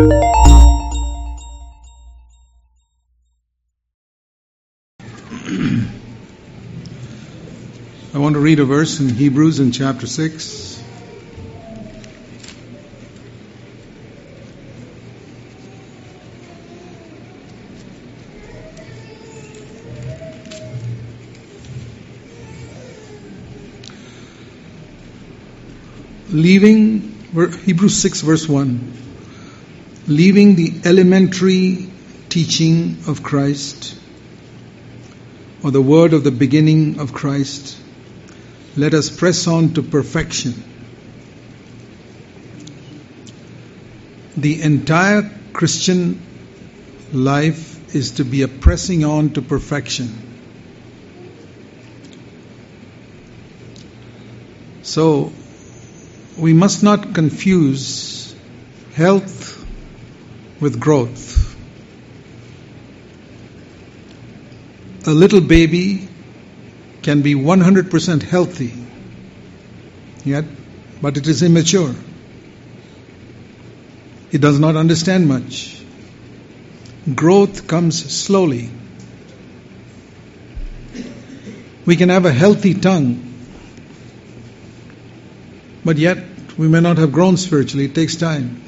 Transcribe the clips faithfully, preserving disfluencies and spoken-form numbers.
I want to read a verse in Hebrews in chapter six. Leaving, Hebrews six verse one, leaving the elementary teaching of Christ, or the word of the beginning of Christ, let us press on to perfection, the entire Christian life is to be a pressing on to perfection. So we must not confuse health with growth. A little baby can be one hundred percent healthy, yet, but it is immature. It does not understand much. Growth comes slowly. We can have a healthy tongue, but yet we may not have grown spiritually. It takes time.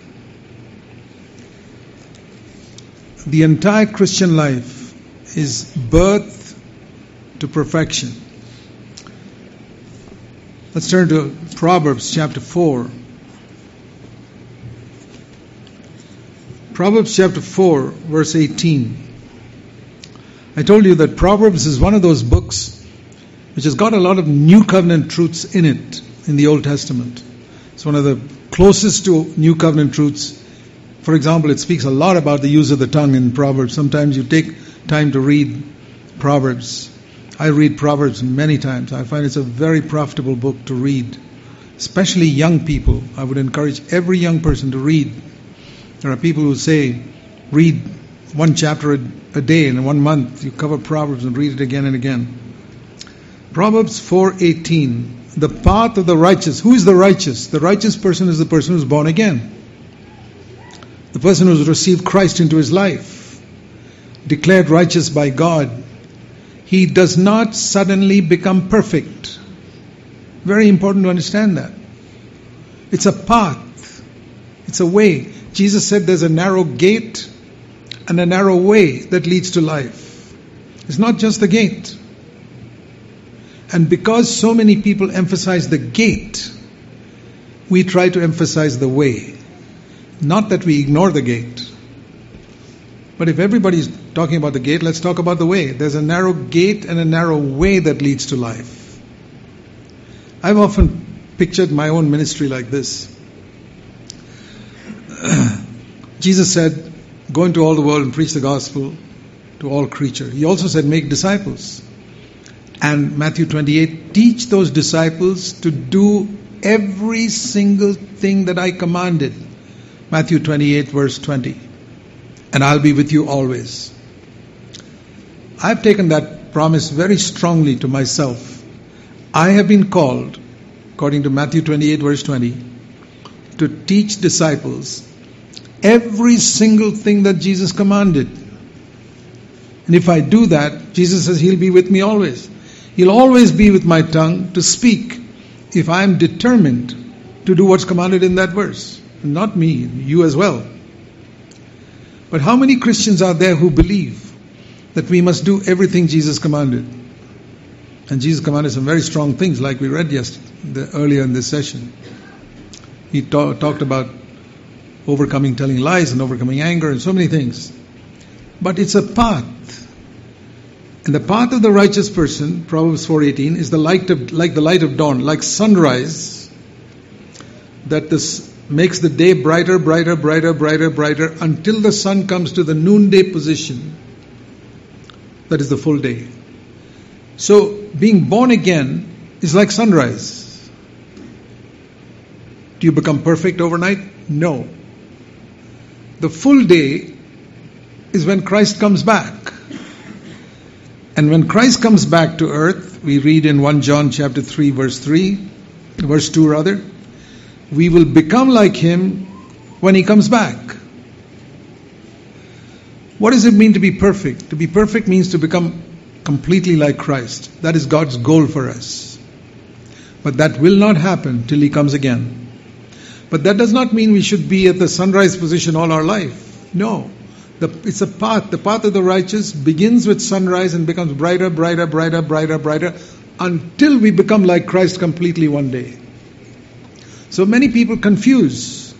The entire Christian life is birth to perfection. Let's turn to Proverbs chapter four. Proverbs chapter four, verse eighteen. I told you that Proverbs is one of those books which has got a lot of New Covenant truths in it in the Old Testament. It's one of the closest to New Covenant truths. For example, it speaks a lot about the use of the tongue in Proverbs. Sometimes you take time to read Proverbs. I read Proverbs many times. I find it's a very profitable book to read, especially young people. I would encourage every young person to read. There are people who say, read one chapter a, a day in one month. You cover Proverbs and read it again and again. Proverbs four eighteen, the path of the righteous. Who is the righteous? The righteous person is the person who's born again. The person who's received Christ into his life, declared righteous by God. He does not suddenly become perfect. Very important to understand that. It's a path. It's a way. Jesus said there's a narrow gate and a narrow way that leads to life. It's not just the gate. And because so many people emphasize the gate, we try to emphasize the way. Not that we ignore the gate. But if everybody's talking about the gate, let's talk about the way. There's a narrow gate and a narrow way that leads to life. I've often pictured my own ministry like this. Jesus said, go into all the world and preach the gospel to all creatures. He also said, make disciples. And Matthew twenty-eight, teach those disciples to do every single thing that I commanded. Matthew twenty-eight verse twenty. And I'll be with you always. I've taken that promise very strongly to myself. I have been called, according to Matthew twenty-eight verse twenty, to teach disciples every single thing that Jesus commanded. And if I do that, Jesus says he'll be with me always. He'll always be with my tongue to speak if I'm determined to do what's commanded in that verse. Not me, you as well. But how many Christians are there who believe that we must do everything Jesus commanded? And Jesus commanded some very strong things, like we read yesterday, earlier in this session. He ta- talked about overcoming telling lies and overcoming anger and so many things. But it's a path. And the path of the righteous person, Proverbs four eighteen, is the light of, like the light of dawn, like sunrise, that this makes the day brighter, brighter, brighter, brighter, brighter, until the sun comes to the noonday position. That is the full day. So being born again is like sunrise. Do you become perfect overnight? No. The full day is when Christ comes back. And when Christ comes back to earth, we read in First John chapter three, verse three, verse two rather, we will become like him when he comes back. What does it mean to be perfect? To be perfect means to become completely like Christ. That is God's goal for us. But that will not happen till He comes again. But that does not mean we should be at the sunrise position all our life. No. The, it's a path. The path of the righteous begins with sunrise and becomes brighter, brighter, brighter, brighter, brighter, until we become like Christ completely one day. So many people confuse.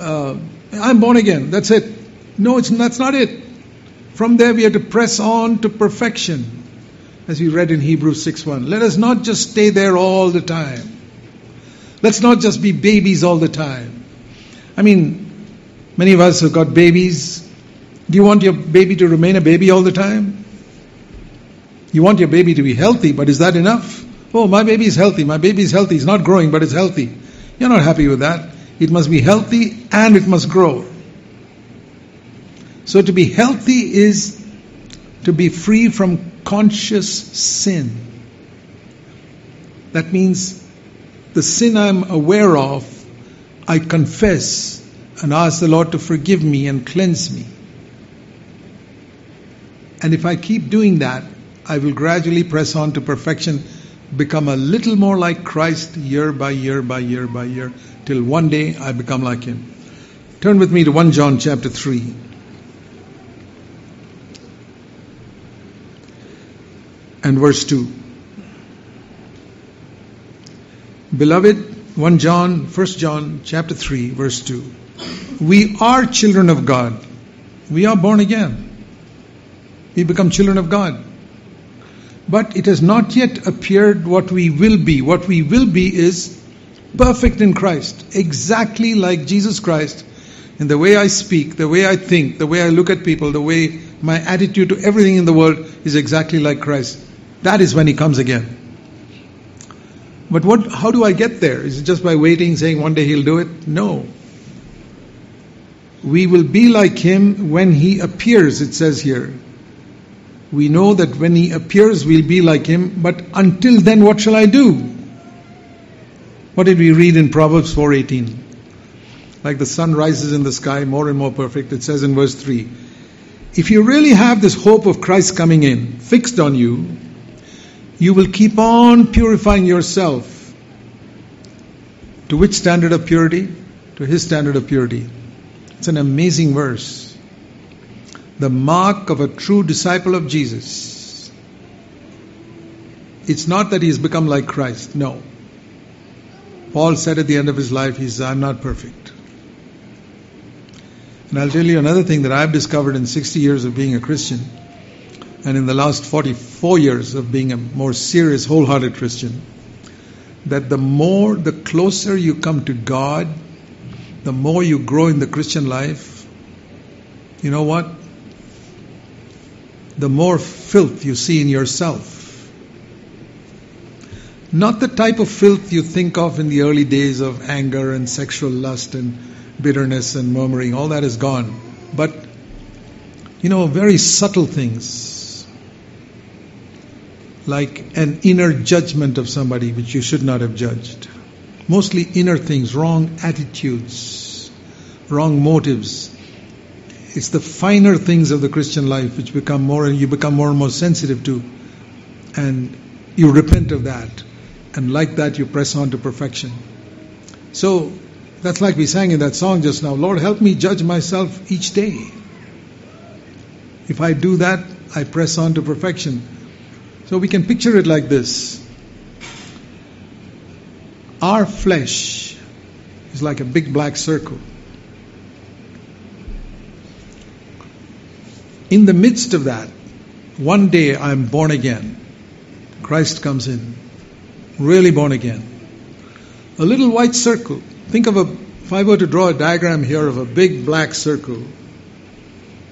Uh, I'm born again. That's it. No, it's, that's not it. From there we have to press on to perfection. As we read in Hebrews six one. Let us not just stay there all the time. Let's not just be babies all the time. I mean, many of us have got babies. Do you want your baby to remain a baby all the time? You want your baby to be healthy, but is that enough? Oh, my baby is healthy, my baby is healthy, he's not growing, but it's healthy. You're not happy with that. It must be healthy and it must grow. So to be healthy is to be free from conscious sin. That means the sin I'm aware of, I confess and ask the Lord to forgive me and cleanse me. And if I keep doing that, I will gradually press on to perfection, become a little more like Christ year by year by year by year, till one day I become like Him. Turn with me to First John chapter three. And verse two. Beloved, First John chapter three, verse two. We are children of God. We are born again. We become children of God. But it has not yet appeared what we will be. What we will be is perfect in Christ, exactly like Jesus Christ. In the way I speak, the way I think, the way I look at people, the way my attitude to everything in the world is exactly like Christ. That is when He comes again. But what? How do I get there? Is it just by waiting, saying one day He'll do it? No. We will be like Him when He appears, it says here. We know that when He appears, we'll be like Him. But until then, what shall I do? What did we read in Proverbs four eighteen? Like the sun rises in the sky, more and more perfect. It says in verse three, if you really have this hope of Christ coming in, fixed on you, you will keep on purifying yourself. To which standard of purity? To His standard of purity. It's an amazing verse. The mark of a true disciple of Jesus. It's not that he has become like Christ. No. Paul said at the end of his life, he says, I'm not perfect. And I'll tell you another thing that I've discovered in sixty years of being a Christian, and in the last forty-four years of being a more serious, wholehearted Christian, that the more, the closer you come to God, the more you grow in the Christian life, you know what? The more filth you see in yourself. Not the type of filth you think of in the early days of anger and sexual lust and bitterness and murmuring. All that is gone. But, you know, very subtle things. Like an inner judgment of somebody which you should not have judged. Mostly inner things, wrong attitudes, wrong motives. It's the finer things of the Christian life which become more and you become more and more sensitive to, and you repent of that, and like that you press on to perfection. So that's like we sang in that song just now, Lord, help me judge myself each day. If I do that, I press on to perfection. So we can picture it like this. Our flesh is like a big black circle. In the midst of that, one day I'm born again. Christ comes in, really born again. A little white circle. Think of a, if I were to draw a diagram here of a big black circle,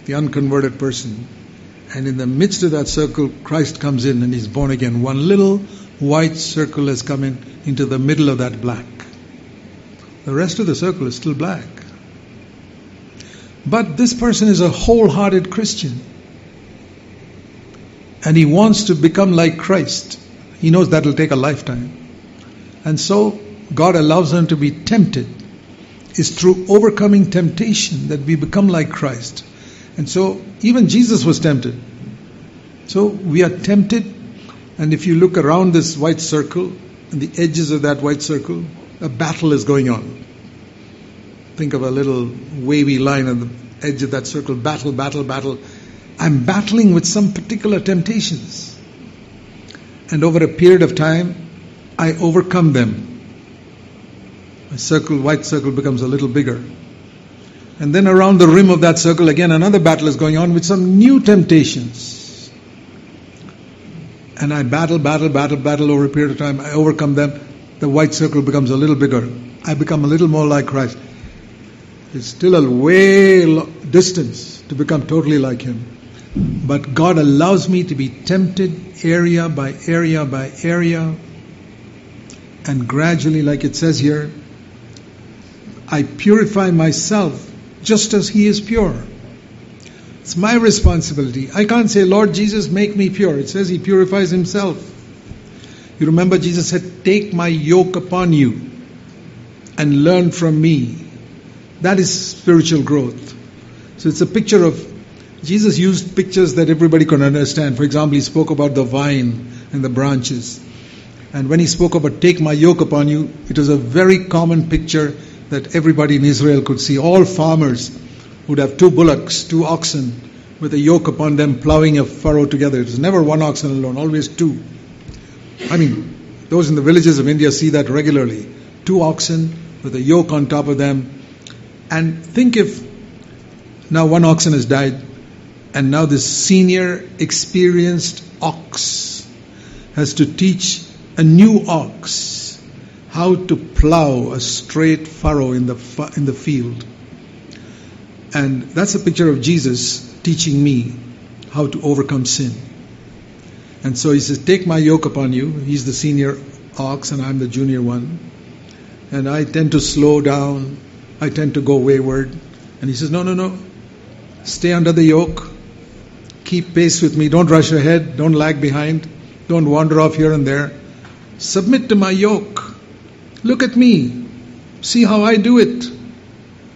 the unconverted person, and in the midst of that circle, Christ comes in and he's born again. One little white circle has come in into the middle of that black. The rest of the circle is still black. But this person is a wholehearted Christian. And he wants to become like Christ. He knows that will take a lifetime. And so God allows him to be tempted. It's through overcoming temptation that we become like Christ. And so even Jesus was tempted. So we are tempted, and if you look around this white circle and the edges of that white circle, a battle is going on. Think of a little wavy line on the edge of that circle, battle, battle, battle. I'm battling with some particular temptations. And over a period of time, I overcome them. A circle, white circle becomes a little bigger. And then around the rim of that circle, again, another battle is going on with some new temptations. And I battle, battle, battle, battle over a period of time. I overcome them. The white circle becomes a little bigger. I become a little more like Christ. It's still a way lo- distance to become totally like Him. But God allows me to be tempted area by area by area. And gradually, like it says here, I purify myself just as He is pure. It's my responsibility. I can't say, Lord Jesus, make me pure. It says He purifies Himself. You remember Jesus said, take my yoke upon you and learn from me. That is spiritual growth. So it's a picture of, Jesus used pictures that everybody could understand. For example, He spoke about the vine and the branches. And when He spoke about take my yoke upon you, it was a very common picture that everybody in Israel could see. All farmers would have two bullocks, two oxen, with a yoke upon them, plowing a furrow together. It was never one oxen alone, always two. I mean, those in the villages of India see that regularly. Two oxen with a yoke on top of them. And think if now one oxen has died, and now this senior, experienced ox has to teach a new ox how to plow a straight furrow in the in the field. And that's a picture of Jesus teaching me how to overcome sin. And so He says, take my yoke upon you. He's the senior ox and I'm the junior one. And I tend to slow down. I tend to go wayward. And He says, no, no, no. Stay under the yoke. Keep pace with me. Don't rush ahead. Don't lag behind. Don't wander off here and there. Submit to my yoke. Look at me, see how I do it,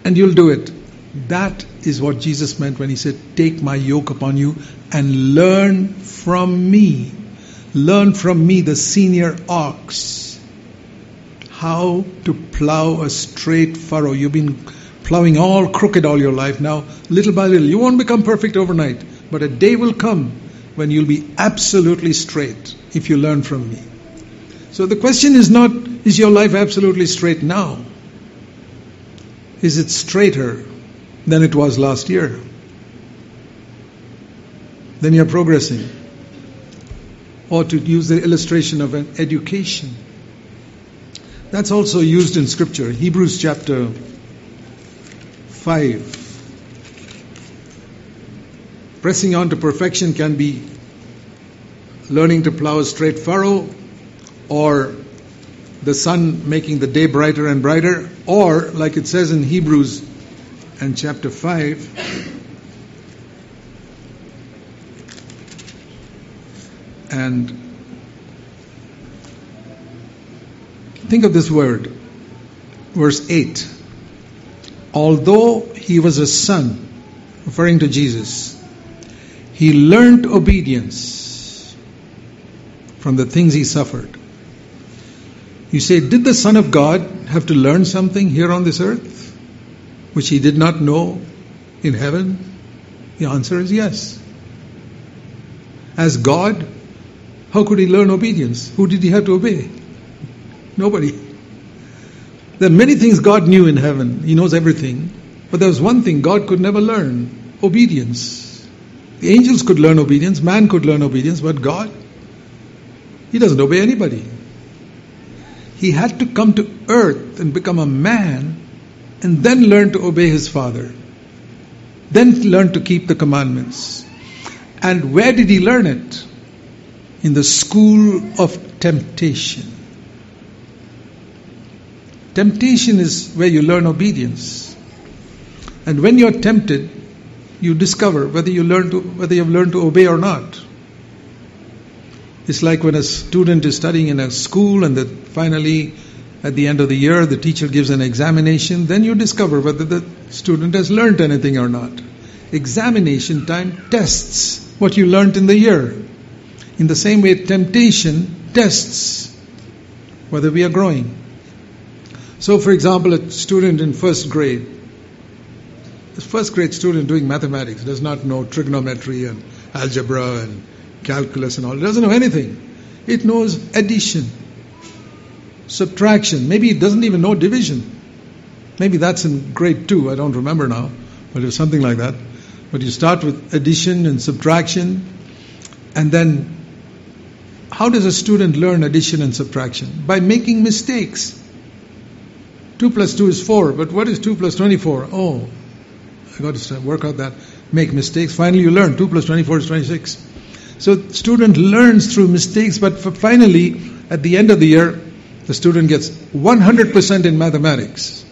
and you'll do it. That is what Jesus meant when He said, take my yoke upon you and learn from me. Learn from me, the senior ox, how to plow a straight furrow. You've been plowing all crooked all your life. Now, little by little, you won't become perfect overnight, but a day will come when you'll be absolutely straight if you learn from me. So the question is not, is your life absolutely straight now? Is it straighter than it was last year? Then you're progressing. Or to use the illustration of an education. That's also used in Scripture. Hebrews chapter five. Pressing on to perfection can be learning to plow a straight furrow, or the sun making the day brighter and brighter, or like it says in Hebrews and chapter five and think of this word, verse eight, although he was a son, referring to Jesus, he learned obedience from the things he suffered. You say, did the Son of God have to learn something here on this earth, which he did not know in heaven? The answer is yes. As God, how could he learn obedience? Who did he have to obey? Nobody. There are many things God knew in heaven. He knows everything. But there was one thing God could never learn, obedience. The angels could learn obedience, man could learn obedience, but God, he doesn't obey anybody. He had to come to earth and become a man and then learn to obey his father. Then learn to keep the commandments. And where did he learn it? In the school of temptation. Temptation is where you learn obedience. And when you're tempted, you discover whether you learn to, whether you've learned to obey or not. It's like when a student is studying in a school and that finally at the end of the year the teacher gives an examination, then you discover whether the student has learned anything or not. examination time tests what you learnt in the year. In the same way, temptation tests whether we are growing. So for example, a student in first grade, a first grade student doing mathematics does not know trigonometry and algebra and calculus and all. It doesn't know anything. It knows addition, subtraction. Maybe it doesn't even know division. Maybe that's in grade two. I don't remember now, but it was something like that. But you start with addition and subtraction, and then how does a student learn addition and subtraction? By making mistakes. two plus two is four, but what is two plus twenty-four? Oh, I got to work out that, make mistakes. Finally you learn two plus twenty-four is twenty-six. So student learns through mistakes, but for finally at the end of the year the student gets one hundred percent in mathematics.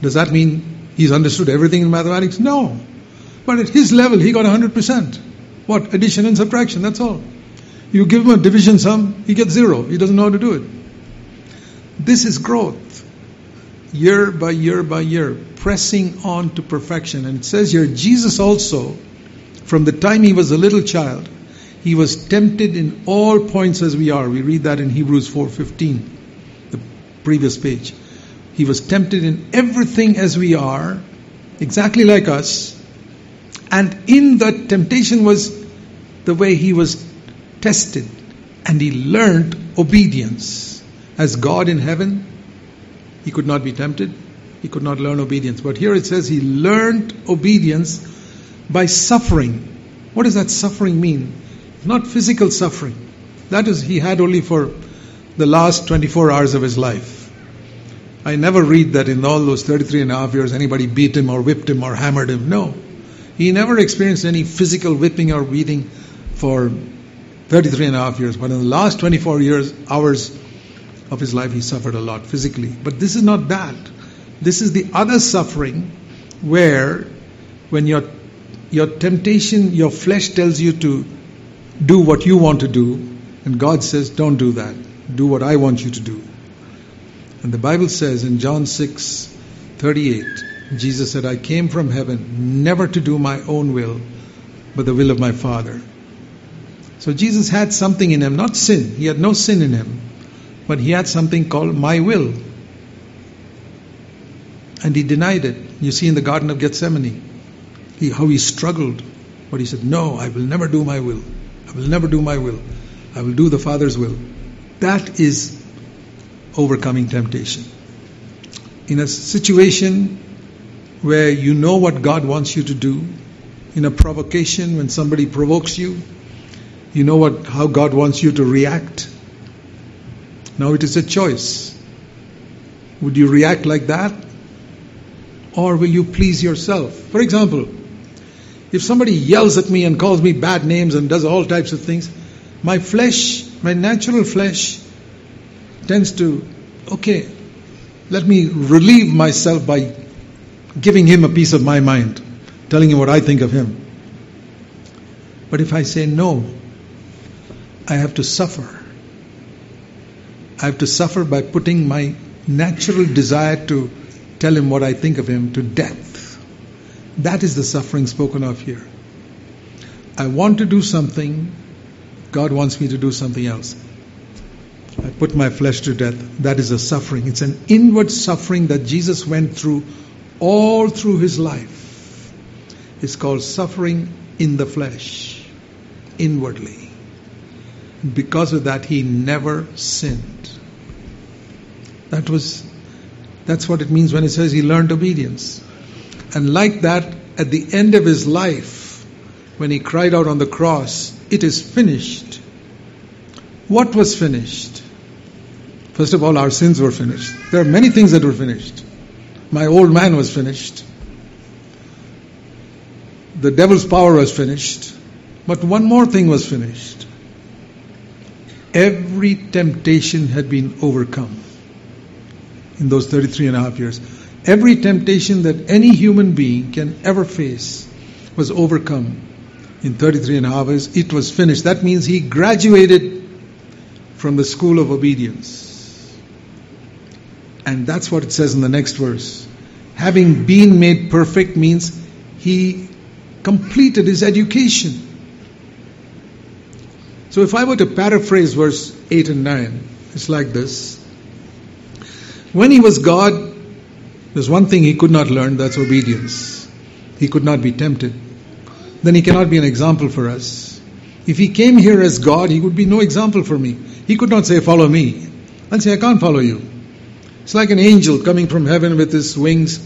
Does that mean he's understood everything in mathematics? No. But at his level he got one hundred percent. What? Addition and subtraction, that's all. You give him a division sum, he gets zero. He doesn't know how to do it. This is growth, year by year by year, pressing on to perfection. And it says here, Jesus also, from the time he was a little child, he was tempted in all points as we are. We read that in Hebrews four fifteen, the previous page. He was tempted in everything as we are, exactly like us. And in that temptation was the way he was tested, and he learnt obedience. As God in heaven, he could not be tempted, he could not learn obedience. But here it says he learnt obedience by suffering. What does that suffering mean? Not physical suffering. That is, he had only for the last twenty-four hours of his life. I never read that in all those thirty-three and a half years anybody beat him or whipped him or hammered him. No. He never experienced any physical whipping or beating for thirty-three and a half years. But in the last twenty-four years, hours of his life, he suffered a lot physically. But this is not that. This is the other suffering where when your your temptation, your flesh tells you to do what you want to do, and God says, don't do that. Do what I want you to do. And the Bible says in John six thirty-eight, Jesus said, I came from heaven never to do my own will, but the will of my Father. So Jesus had something in him, not sin. He had no sin in him. But he had something called my will. And he denied it. You see in the Garden of Gethsemane, he, how he struggled. But he said, no, I will never do my will. I will never do my will. I will do the Father's will. That is overcoming temptation. In a situation where you know what God wants you to do, in a provocation when somebody provokes you, you know what how God wants you to react. Now it is a choice. Would you react like that? Or will you please yourself? For example, if somebody yells at me and calls me bad names and does all types of things, my flesh, my natural flesh tends to, okay, let me relieve myself by giving him a piece of my mind, telling him what I think of him. But if I say no, I have to suffer. I have to suffer by putting my natural desire to tell him what I think of him to death. That is the suffering spoken of here. I want to do something, God wants me to do something else. I put my flesh to death. That is a suffering. It's an inward suffering that Jesus went through all through his life. It's called suffering in the flesh, inwardly. Because of that, he never sinned. That was, that's what it means when it says he learned obedience. And like that, at the end of his life, when he cried out on the cross, it is finished. What was finished? First of all, our sins were finished. There are many things that were finished. My old man was finished. The devil's power was finished. But one more thing was finished. Every temptation had been overcome in those thirty-three and a half years. Every temptation that any human being can ever face was overcome in thirty-three and a half years. It was finished. That means he graduated from the school of obedience. And that's what it says in the next verse. Having been made perfect means he completed his education. So if I were to paraphrase verse eight and nine, it's like this. When he was God, there's one thing he could not learn, that's obedience. He could not be tempted. Then he cannot be an example for us. If he came here as God, he would be no example for me. He could not say, follow me. I'll say, I can't follow you. It's like an angel coming from heaven with his wings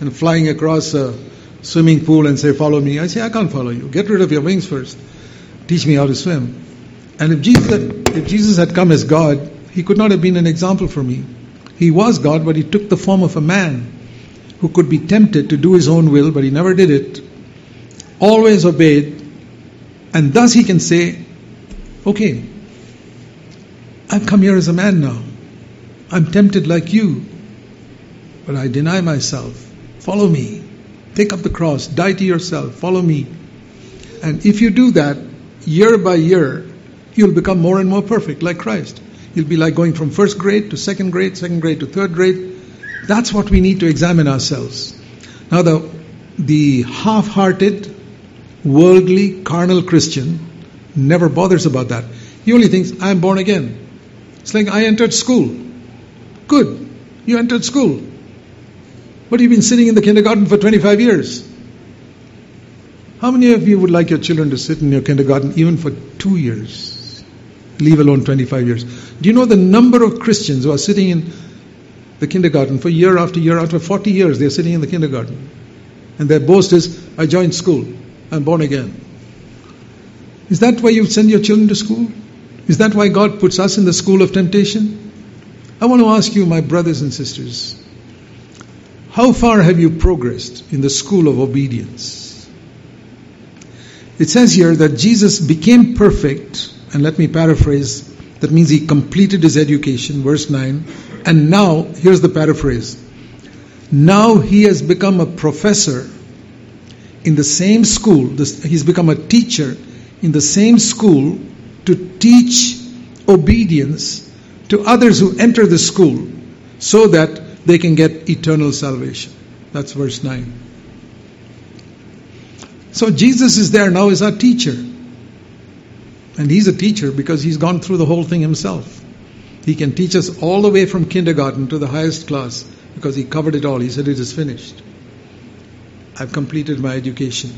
and flying across a swimming pool and say, follow me. I say, I can't follow you. Get rid of your wings first. Teach me how to swim. And if Jesus, if Jesus had come as God, he could not have been an example for me. He was God, but he took the form of a man who could be tempted to do his own will, but he never did it. Always obeyed. And thus he can say, okay, I've come here as a man now. I'm tempted like you, but I deny myself. Follow me. Take up the cross. Die to yourself. Follow me. And if you do that, year by year, you'll become more and more perfect, like Christ. You'll be like going from first grade to second grade, second grade to third grade. That's what we need to examine ourselves. Now the, the half-hearted, worldly, carnal Christian never bothers about that. He only thinks, I'm born again. It's like, I entered school. Good. You entered school. But you've been sitting in the kindergarten for twenty-five years. How many of you would like your children to sit in your kindergarten even for two years? Leave alone twenty-five years. Do you know the number of Christians who are sitting in the kindergarten for year after year? After forty years, they're sitting in the kindergarten. And their boast is, I joined school. I'm born again. Is that why you send your children to school? Is that why God puts us in the school of temptation? I want to ask you, my brothers and sisters, how far have you progressed in the school of obedience? It says here that Jesus became perfect, and let me paraphrase, that means he completed his education, verse nine, and now, here's the paraphrase, now he has become a professor in the same school, this, he's become a teacher in the same school to teach obedience to others who enter the school so that they can get eternal salvation. That's verse nine. So Jesus is there now as our teacher. And he's a teacher because he's gone through the whole thing himself. He can teach us all the way from kindergarten to the highest class because he covered it all. He said, it is finished. I've completed my education.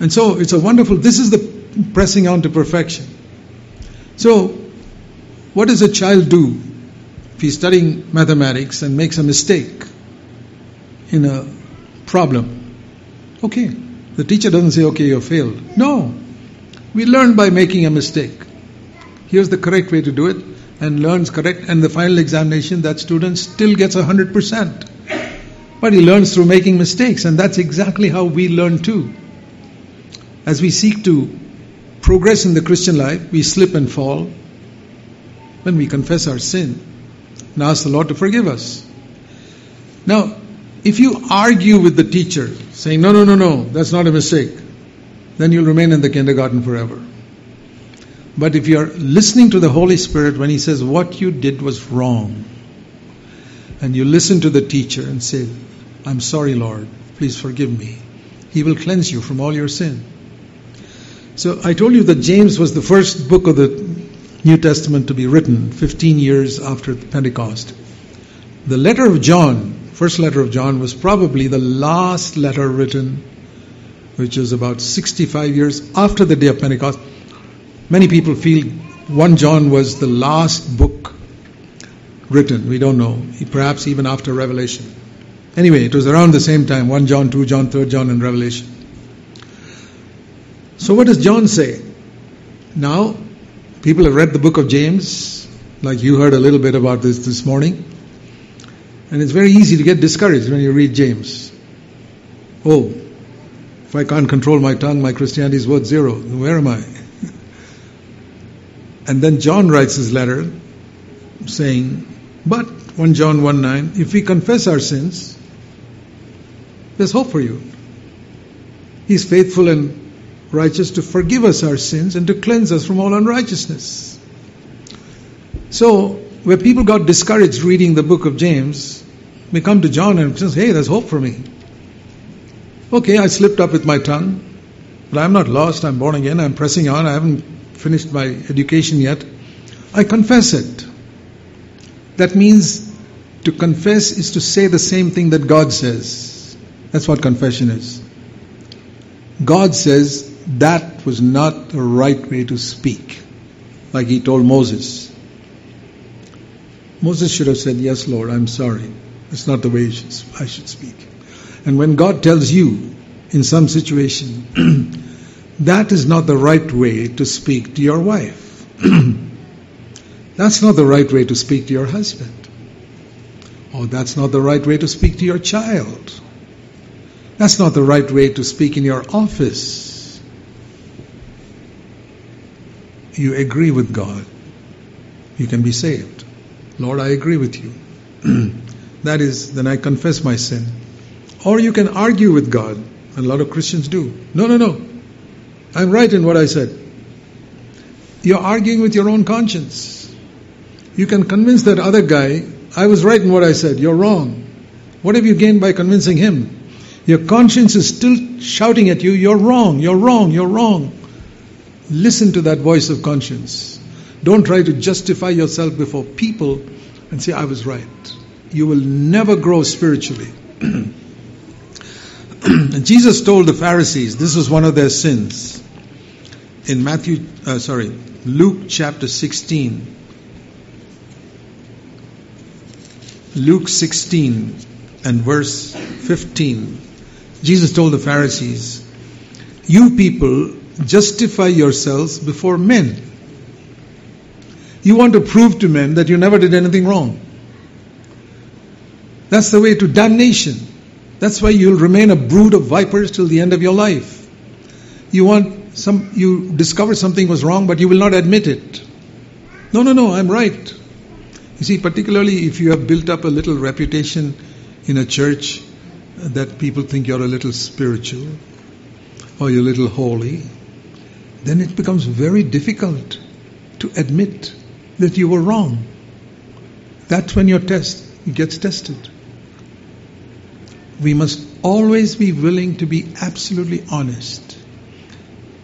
And so it's a wonderful, this is the pressing on to perfection. So what does a child do? If he's studying mathematics and makes a mistake in a problem, okay, the teacher doesn't say, okay, you failed. No, we learn by making a mistake. Here's the correct way to do it, and learns correct, and the final examination, that student still gets one hundred percent. But he learns through making mistakes, and that's exactly how we learn too. As we seek to progress in the Christian life, we slip and fall when we confess our sin and ask the Lord to forgive us. Now, if you argue with the teacher, saying, no, no, no, no, that's not a mistake, then you'll remain in the kindergarten forever. But if you're listening to the Holy Spirit when he says, what you did was wrong, and you listen to the teacher and say, I'm sorry, Lord, please forgive me, he will cleanse you from all your sin. So I told you that James was the first book of the New Testament to be written fifteen years after Pentecost. The letter of John, first letter of John, was probably the last letter written, which is about sixty-five years after the day of Pentecost. Many people feel First John was the last book written. We don't know. Perhaps even after Revelation. Anyway, it was around the same time, First John, Second John, Third John and Revelation. So what does John say? Now, people have read the book of James, like you heard a little bit about this this morning. And it's very easy to get discouraged when you read James. Oh, if I can't control my tongue, my Christianity is worth zero. Where am I? And then John writes his letter saying, but, First John one nine, if we confess our sins, there's hope for you. He's faithful and righteous to forgive us our sins and to cleanse us from all unrighteousness. So, where people got discouraged reading the book of James, we come to John and say, hey, there's hope for me. Okay, I slipped up with my tongue, but I'm not lost, I'm born again, I'm pressing on, I haven't finished my education yet. I confess it. That means to confess is to say the same thing that God says. That's what confession is. God says that was not the right way to speak, like he told Moses. Moses should have said, yes, Lord, I'm sorry. It's not the way you should, I should speak. And when God tells you in some situation, that is not the right way to speak to your wife. That's not the right way to speak to your husband. Or that's not the right way to speak to your child. That's not the right way to speak in your office. You agree with God. You can be saved. Lord, I agree with you. That is, then I confess my sin. Or you can argue with God, and a lot of Christians do. No, no, no. I'm right in what I said. You're arguing with your own conscience. You can convince that other guy, I was right in what I said, you're wrong. What have you gained by convincing him? Your conscience is still shouting at you, you're wrong, you're wrong, you're wrong. Listen to that voice of conscience. Don't try to justify yourself before people and say, I was right. You will never grow spiritually. And Jesus told the Pharisees, this was one of their sins. In Matthew, uh, sorry, Luke chapter sixteen. Luke sixteen and verse fifteen. Jesus told the Pharisees, you people justify yourselves before men. You want to prove to men that you never did anything wrong. That's the way to damnation. That's why you'll remain a brood of vipers till the end of your life. You want some, you discover something was wrong, but you will not admit it. No, no, no, I'm right. You see, particularly if you have built up a little reputation in a church that people think you're a little spiritual or you're a little holy, then it becomes very difficult to admit that you were wrong. That's when your test gets tested. We must always be willing to be absolutely honest.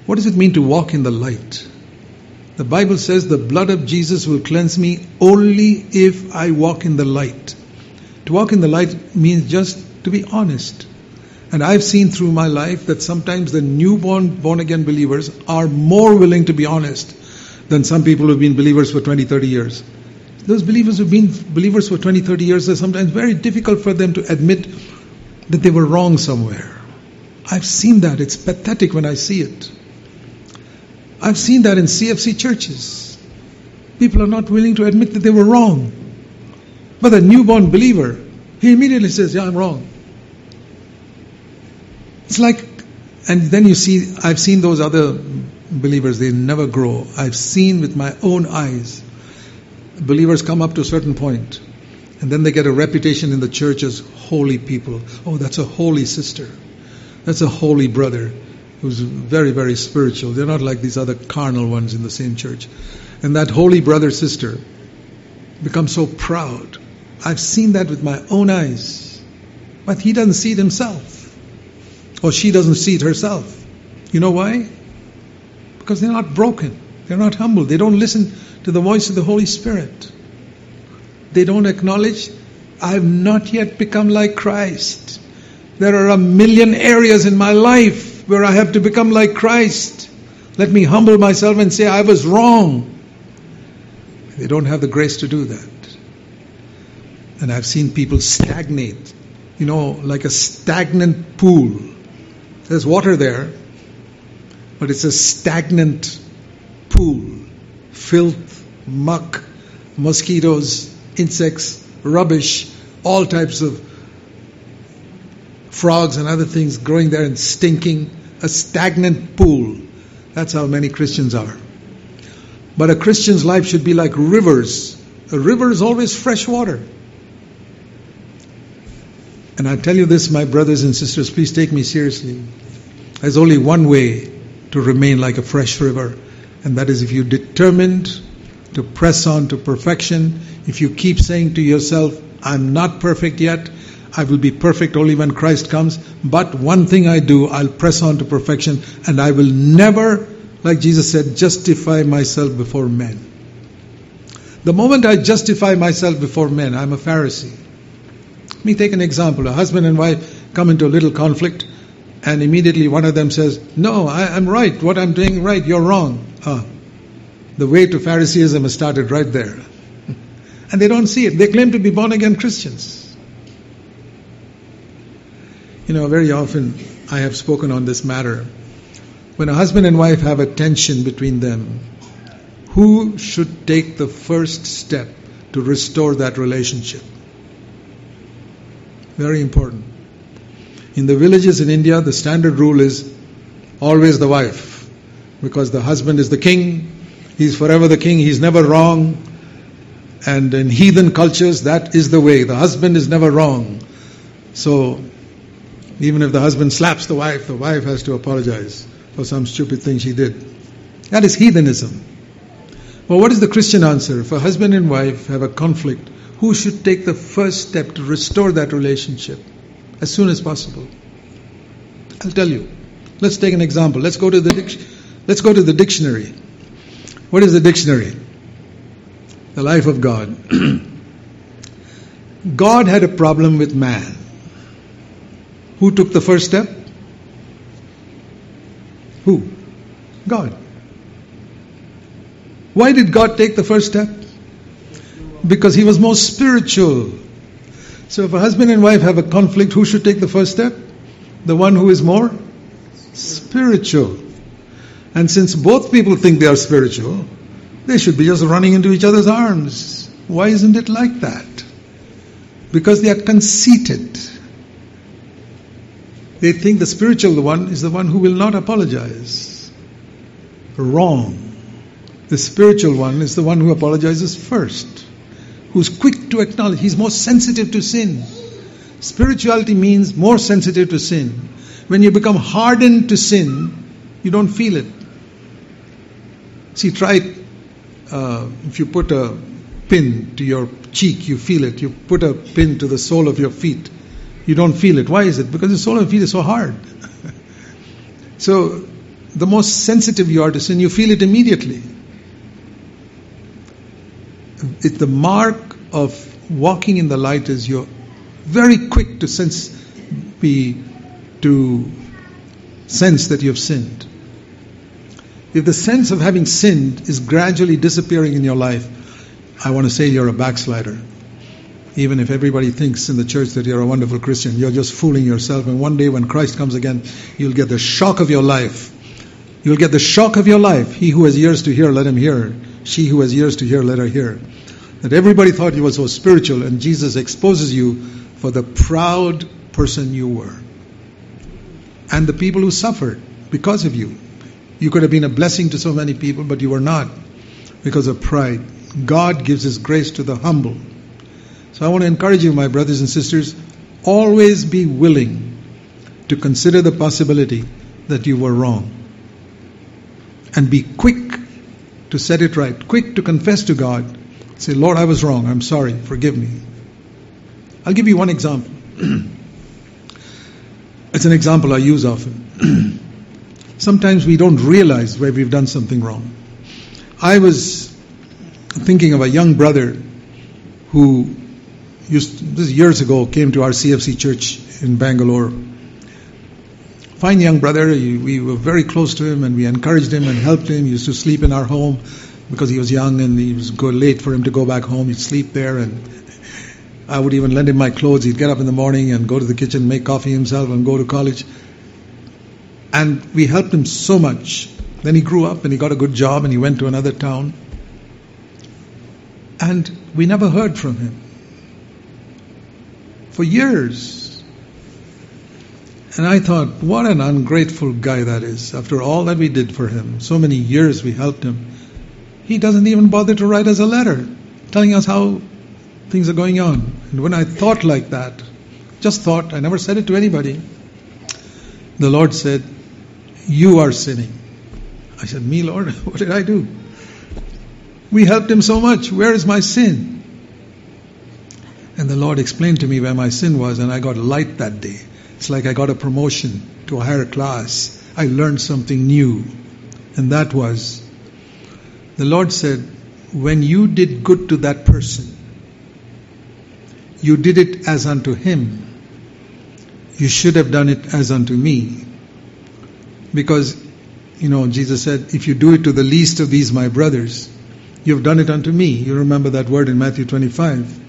What does it mean to walk in the light? The Bible says the blood of Jesus will cleanse me only if I walk in the light. To walk in the light means just to be honest. And I've seen through my life that sometimes the newborn born-again believers are more willing to be honest than some people who have been believers for twenty, thirty years. Those believers who have been believers for twenty, thirty years, are sometimes very difficult for them to admit that they were wrong somewhere. I've seen that. It's pathetic when I see it. I've seen that in C F C churches. People are not willing to admit that they were wrong. But a newborn believer, he immediately says, yeah, I'm wrong. It's like, and then you see, I've seen those other believers, they never grow. I've seen with my own eyes, believers come up to a certain point, and then they get a reputation in the church as holy people. Oh, that's a holy sister. That's a holy brother who's very, very spiritual. They're not like these other carnal ones in the same church. And that holy brother, sister becomes so proud. I've seen that with my own eyes. But he doesn't see it himself. Or she doesn't see it herself. You know why? Because they're not broken. They're not humble. They don't listen to the voice of the Holy Spirit. They don't acknowledge, I've not yet become like Christ. There are a million areas in my life where I have to become like Christ. Let me humble myself and say I was wrong. They don't have the grace to do that. And I've seen people stagnate, you know, like a stagnant pool. There's water there, but it's a stagnant pool. Filth, muck, mosquitoes, insects, rubbish, all types of frogs and other things growing there and stinking. A stagnant pool. That's how many Christians are. But a Christian's life should be like rivers. A river is always fresh water. And I tell you this, my brothers and sisters, please take me seriously. There's only one way to remain like a fresh river, and that is if you're determined to press on to perfection, if you keep saying to yourself, I'm not perfect yet, I will be perfect only when Christ comes. But one thing I do, I'll press on to perfection, and I will never, like Jesus said, justify myself before men. The moment I justify myself before men, I'm a Pharisee. Let me take an example. A husband and wife come into a little conflict, and immediately one of them says, no, I, I'm right, what I'm doing right, you're wrong. Ah, the way to Phariseeism has started right there. And they don't see it. They claim to be born-again Christians. You know, very often I have spoken on this matter. When a husband and wife have a tension between them, who should take the first step to restore that relationship? Very important. In the villages in India, the standard rule is always the wife, because the husband is the king. He's forever the king. He's never wrong. And in heathen cultures, that is the way. The husband is never wrong. So even if the husband slaps the wife, the wife has to apologize for some stupid thing she did. That is heathenism. Well, what is the Christian answer? If a husband and wife have a conflict, who should take the first step to restore that relationship as soon as possible? I'll tell you. Let's take an example. Let's go to the dic- let's go to the dictionary. What is the dictionary? The life of God. God had a problem with man. Who took the first step? Who? God. Why did God take the first step? Because he was more spiritual. So if a husband and wife have a conflict, who should take the first step? The one who is more spiritual. And since both people think they are spiritual, they should be just running into each other's arms. Why isn't it like that? Because they are conceited. They think the spiritual one is the one who will not apologize. Wrong. The spiritual one is the one who apologizes first, who's quick to acknowledge. He's more sensitive to sin. Spirituality means more sensitive to sin. When you become hardened to sin, you don't feel it. See, try it. Uh, if you put a pin to your cheek, you feel it. You put a pin to the sole of your feet, you don't feel it. Why is it? Because the sole of your feet is so hard. So the more sensitive you are to sin, you feel it immediately. It's the mark of walking in the light is you're very quick to sense be to sense that you've sinned. If the sense of having sinned is gradually disappearing in your life, I want to say you're a backslider. Even if everybody thinks in the church that you're a wonderful Christian, you're just fooling yourself. And one day when Christ comes again, you'll get the shock of your life. You'll get the shock of your life. He who has ears to hear, let him hear. She who has ears to hear, let her hear. That everybody thought you were so spiritual, and Jesus exposes you for the proud person you were. And the people who suffered because of you. You could have been a blessing to so many people, but you were not because of pride. God gives his grace to the humble. So I want to encourage you, my brothers and sisters, always be willing to consider the possibility that you were wrong. And be quick to set it right, quick to confess to God. Say, Lord, I was wrong. I'm sorry. Forgive me. I'll give you one example. It's an example I use often. Sometimes we don't realize where we've done something wrong. I was thinking of a young brother who, used to, this years ago, came to our C F C church in Bangalore. Fine young brother, he, we were very close to him and we encouraged him and helped him. He used to sleep in our home because he was young and it was go, late for him to go back home. He'd sleep there and I would even lend him my clothes. He'd get up in the morning and go to the kitchen, make coffee himself and go to college. And we helped him so much. Then he grew up and he got a good job and he went to another town. And we never heard from him. For years. And I thought, what an ungrateful guy that is. After all that we did for him, so many years we helped him. He doesn't even bother to write us a letter telling us how things are going on. And when I thought like that, just thought, I never said it to anybody. The Lord said, you are sinning. I said, me, Lord? What did I do? We helped him so much. Where is my sin? And the Lord explained to me where my sin was, and I got light that day. It's like I got a promotion to a higher class. I learned something new. And that was, the Lord said, when you did good to that person, you did it as unto him. You should have done it as unto me. Because, you know, Jesus said, if you do it to the least of these my brothers, you have done it unto me. You remember that word in Matthew twenty-five.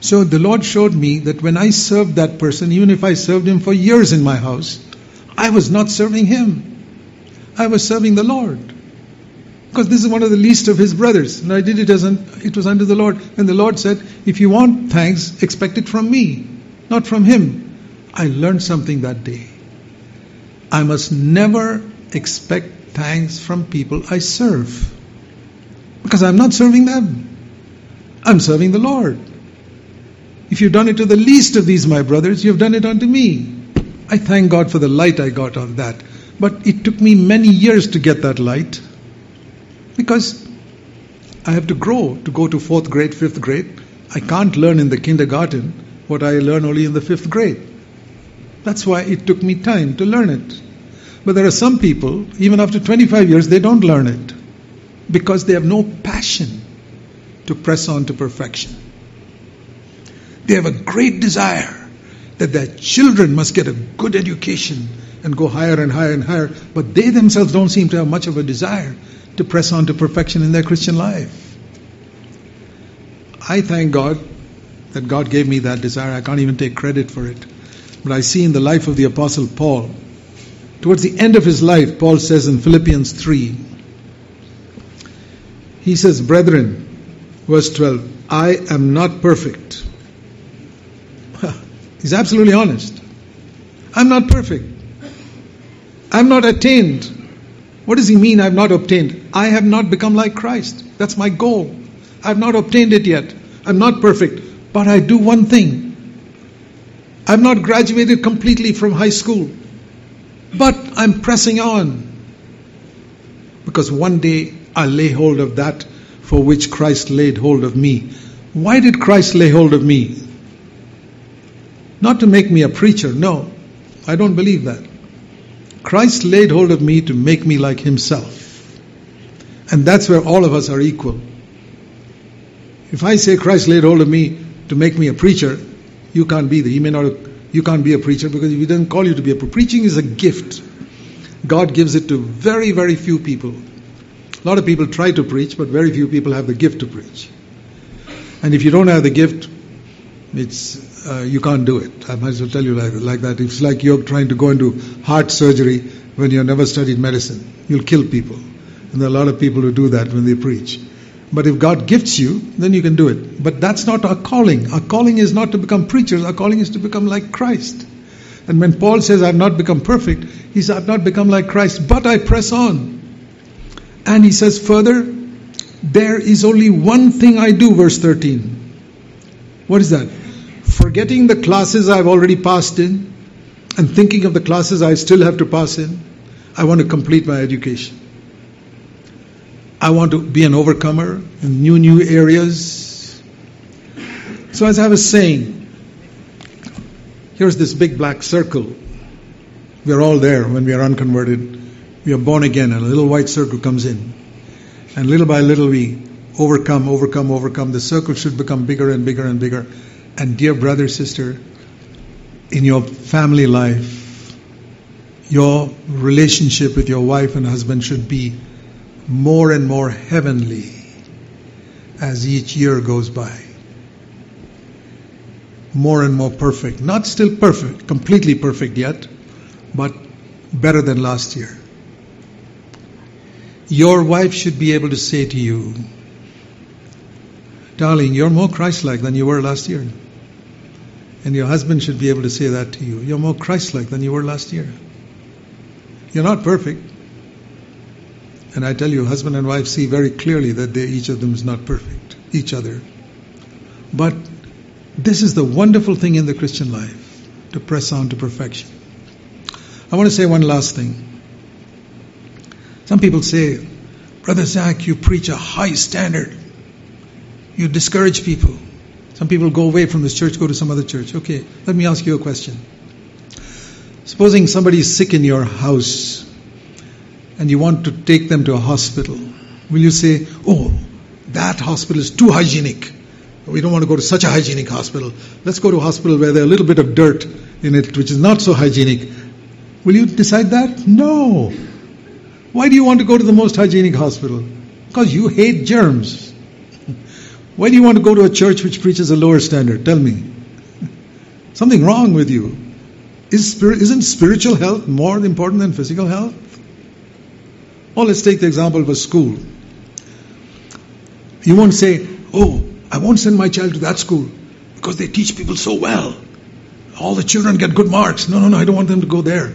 So the Lord showed me that when I served that person, even if I served him for years in my house, I was not serving him. I was serving the Lord. Because this is one of the least of his brothers. And I did it as an, it was unto the Lord. And the Lord said, if you want thanks, expect it from me, not from him. I learned something that day. I must never expect thanks from people I serve. Because I'm not serving them. I'm serving the Lord. If you've done it to the least of these my brothers, you've done it unto me. I thank God for the light I got on that. But it took me many years to get that light. Because I have to grow to go to fourth grade, fifth grade. I can't learn in the kindergarten what I learn only in the fifth grade. That's why it took me time to learn it. But there are some people, even after twenty-five years, they don't learn it. Because they have no passion to press on to perfection. They have a great desire that their children must get a good education and go higher and higher and higher, but they themselves don't seem to have much of a desire to press on to perfection in their Christian life. I thank God that God gave me that desire. I can't even take credit for it. But I see in the life of the Apostle Paul, towards the end of his life, Paul says in Philippians three, he says, brethren, verse twelve, I am not perfect. He's absolutely honest. I'm not perfect. I'm not attained. What does he mean, I've not obtained? I have not become like Christ. That's my goal. I've not obtained it yet. I'm not perfect. But I do one thing. I've not graduated completely from high school. But I'm pressing on. Because one day I'll lay hold of that for which Christ laid hold of me. Why did Christ lay hold of me? Not to make me a preacher, no. I don't believe that. Christ laid hold of me to make me like himself. And that's where all of us are equal. If I say Christ laid hold of me to make me a preacher, you can't be there. You may not, you can't be a preacher because he didn't call you to be a preacher. Preaching is a gift. God gives it to very, very few people. A lot of people try to preach, but very few people have the gift to preach. And if you don't have the gift, it's... Uh, you can't do it. I might as well tell you like, like that. It's like you're trying to go into heart surgery when you've never studied medicine. You'll kill people. And there are a lot of people who do that when they preach. But if God gifts you, then you can do it. But that's not our calling. Our calling is not to become preachers. Our calling is to become like Christ. And when Paul says, I've not become perfect, he says, I've not become like Christ, but I press on. And he says further, there is only one thing I do, verse thirteen. What is that? Forgetting the classes I've already passed in and thinking of the classes I still have to pass in, I want to complete my education. I want to be an overcomer in new, new areas. So as I was saying, here's this big black circle. We're all there when we are unconverted. We are born again and a little white circle comes in. And little by little we overcome, overcome, overcome. The circle should become bigger and bigger and bigger. And dear brother, sister, in your family life, your relationship with your wife and husband should be more and more heavenly as each year goes by. More and more perfect. Not still perfect, completely perfect yet, but better than last year. Your wife should be able to say to you, darling, you're more Christ-like than you were last year. And your husband should be able to say that to you. You're more Christ-like than you were last year. You're not perfect. And I tell you, husband and wife see very clearly that they, each of them is not perfect. Each other. But this is the wonderful thing in the Christian life. To press on to perfection. I want to say one last thing. Some people say, Brother Zach, you preach a high standard. You discourage people. Some people go away from this church, go to some other church. Okay, let me ask you a question. Supposing somebody is sick in your house and you want to take them to a hospital. Will you say, oh, that hospital is too hygienic. We don't want to go to such a hygienic hospital. Let's go to a hospital where there's a little bit of dirt in it, which is not so hygienic. Will you decide that? No. Why do you want to go to the most hygienic hospital? Because you hate germs. Why do you want to go to a church which preaches a lower standard? Tell me. Something wrong with you. Is, isn't spiritual health more important than physical health? Or let's take the example of a school. You won't say, oh, I won't send my child to that school because they teach people so well. All the children get good marks. No, no, no, I don't want them to go there.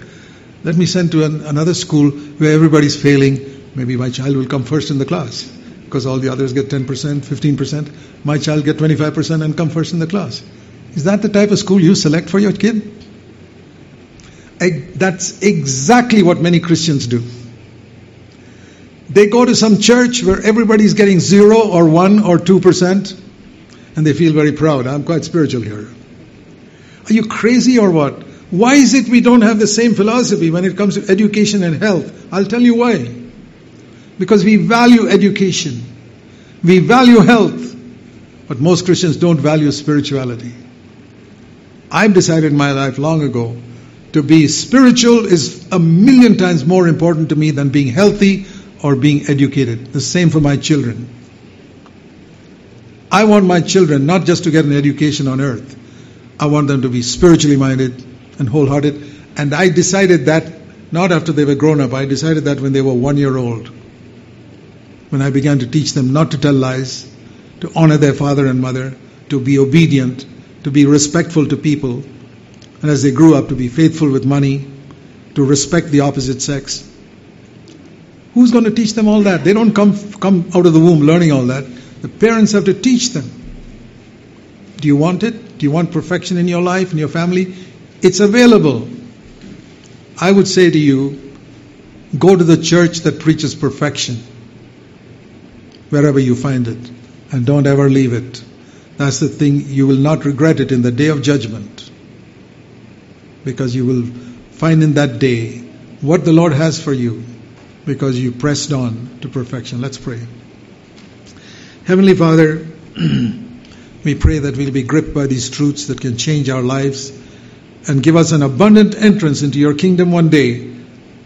Let me send to an, another school where everybody's failing. Maybe my child will come first in the class because all the others get ten percent, fifteen percent. My child get twenty-five percent and come first in the class. Is that the type of school you select for your kid? I, that's exactly what many Christians do. They go to some church where everybody's getting zero or one or two percent, and they feel very proud. I'm quite spiritual here. Are you crazy or what? Why is it we don't have the same philosophy when it comes to education and health? I'll tell you why. Because we value education. We value health. But most Christians don't value spirituality. I've decided in my life long ago to be spiritual is a million times more important to me than being healthy or being educated. The same for my children. I want my children not just to get an education on earth. I want them to be spiritually minded and wholehearted. And I decided that not after they were grown up. I decided that when they were one year old. When I began to teach them not to tell lies, to honor their father and mother, to be obedient, to be respectful to people. And as they grew up, to be faithful with money, to respect the opposite sex. Who's going to teach them all that? They don't come come out of the womb learning all that. The parents have to teach them. Do you want it? Do you want perfection in your life, in your family? It's available. I would say to you, go to the church that preaches perfection, wherever you find it, and don't ever leave it. That's the thing. You will not regret it in the day of judgment, because you will find in that day what the Lord has for you, because you pressed on to perfection. Let's pray. Heavenly Father, we pray that we'll be gripped by these truths that can change our lives and give us an abundant entrance into your kingdom one day.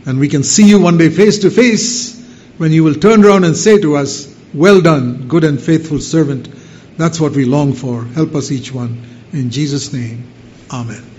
And we can see you one day face to face when you will turn around and say to us, well done, good and faithful servant. That's what we long for. Help us each one. In Jesus' name, amen.